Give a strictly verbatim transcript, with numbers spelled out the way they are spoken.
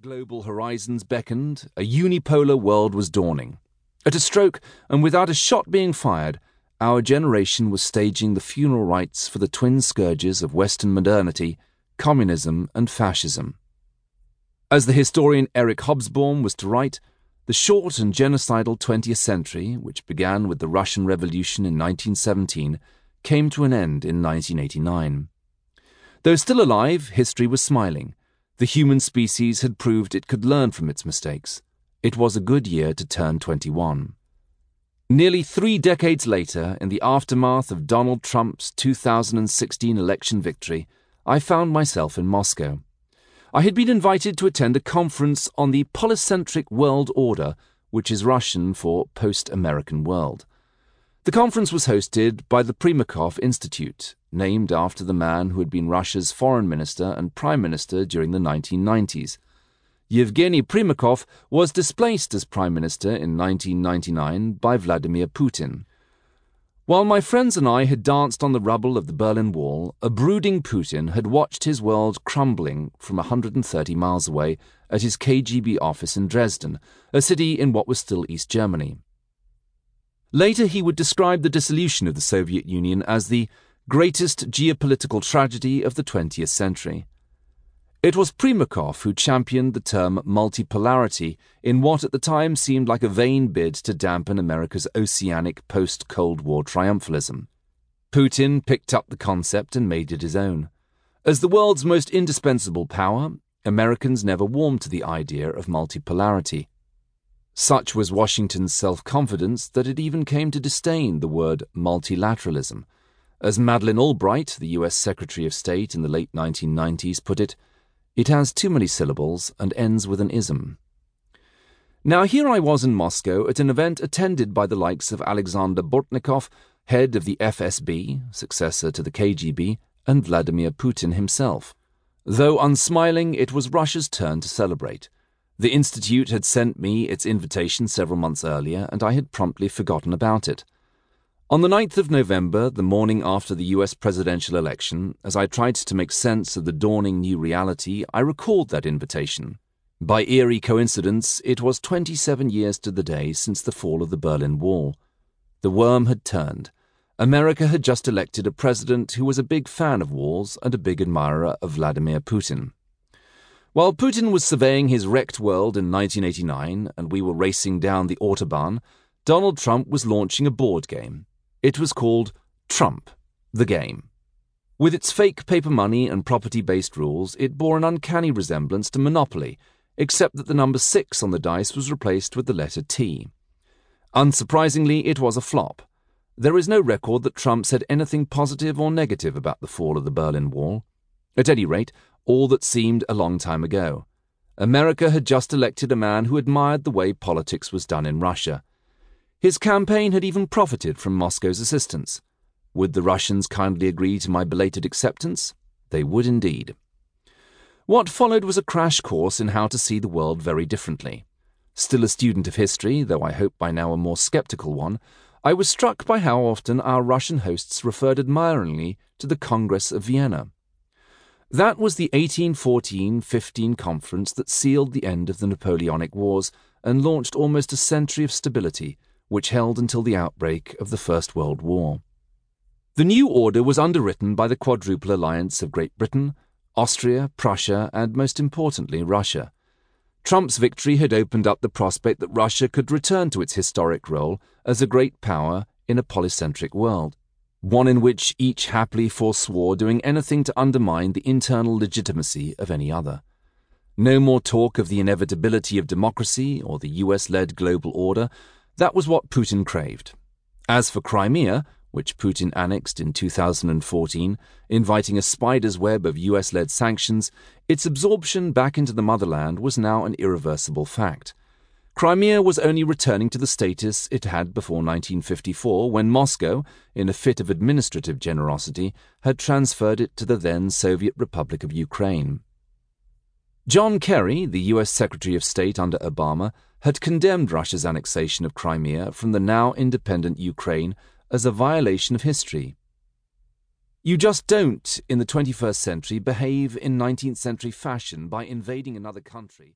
Global horizons beckoned, a unipolar world was dawning. At a stroke, and without a shot being fired, our generation was staging the funeral rites for the twin scourges of Western modernity, communism and fascism. As the historian Eric Hobsbawm was to write, the short and genocidal twentieth century, which began with the Russian Revolution in nineteen seventeen, came to an end in nineteen eighty-nine. Though still alive, history was smiling. The human species had proved it could learn from its mistakes. It was a good year to turn twenty-one. Nearly three decades later, in the aftermath of Donald Trump's two thousand sixteen election victory, I found myself in Moscow. I had been invited to attend a conference on the polycentric world order, which is Russian for post-American world. The conference was hosted by the Primakov Institute, named after the man who had been Russia's foreign minister and prime minister during the nineteen nineties. Yevgeny Primakov was displaced as prime minister in nineteen ninety-nine by Vladimir Putin. While my friends and I had danced on the rubble of the Berlin Wall, a brooding Putin had watched his world crumbling from one hundred thirty miles away at his K G B office in Dresden, a city in what was still East Germany. Later he would describe the dissolution of the Soviet Union as the greatest geopolitical tragedy of the twentieth century. It was Primakov who championed the term multipolarity in what at the time seemed like a vain bid to dampen America's oceanic post-Cold War triumphalism. Putin picked up the concept and made it his own. As the world's most indispensable power, Americans never warmed to the idea of multipolarity. Such was Washington's self-confidence that it even came to disdain the word multilateralism. As Madeleine Albright, the U S Secretary of State in the late nineteen nineties, put it, "It has too many syllables and ends with an ism." Now here I was in Moscow at an event attended by the likes of Alexander Bortnikov, head of the F S B, successor to the K G B, and Vladimir Putin himself. Though unsmiling, it was Russia's turn to celebrate. The Institute had sent me its invitation several months earlier, and I had promptly forgotten about it. On the ninth of November, the morning after the U S presidential election, as I tried to make sense of the dawning new reality, I recalled that invitation. By eerie coincidence, it was twenty-seven years to the day since the fall of the Berlin Wall. The worm had turned. America had just elected a president who was a big fan of walls and a big admirer of Vladimir Putin. While Putin was surveying his wrecked world in nineteen eighty-nine and we were racing down the Autobahn, Donald Trump was launching a board game. It was called Trump, the Game. With its fake paper money and property-based rules, it bore an uncanny resemblance to Monopoly, except that the number six on the dice was replaced with the letter T. Unsurprisingly, it was a flop. There is no record that Trump said anything positive or negative about the fall of the Berlin Wall. At any rate, all that seemed a long time ago. America had just elected a man who admired the way politics was done in Russia. His campaign had even profited from Moscow's assistance. Would the Russians kindly agree to my belated acceptance? They would indeed. What followed was a crash course in how to see the world very differently. Still a student of history, though I hope by now a more sceptical one, I was struck by how often our Russian hosts referred admiringly to the Congress of Vienna. That was the eighteen fourteen fifteen conference that sealed the end of the Napoleonic Wars and launched almost a century of stability, which held until the outbreak of the First World War. The new order was underwritten by the quadruple alliance of Great Britain, Austria, Prussia, and most importantly, Russia. Trump's victory had opened up the prospect that Russia could return to its historic role as a great power in a polycentric world, one in which each happily forswore doing anything to undermine the internal legitimacy of any other. No more talk of the inevitability of democracy or the U S-led global order. That was what Putin craved. As for Crimea, which Putin annexed in two thousand fourteen, inviting a spider's web of U S-led sanctions, its absorption back into the motherland was now an irreversible fact. Crimea was only returning to the status it had before nineteen fifty-four, when Moscow, in a fit of administrative generosity, had transferred it to the then Soviet Republic of Ukraine. John Kerry, the U S Secretary of State under Obama, had condemned Russia's annexation of Crimea from the now independent Ukraine as a violation of history. You just don't, in the twenty-first century, behave in nineteenth century fashion by invading another country.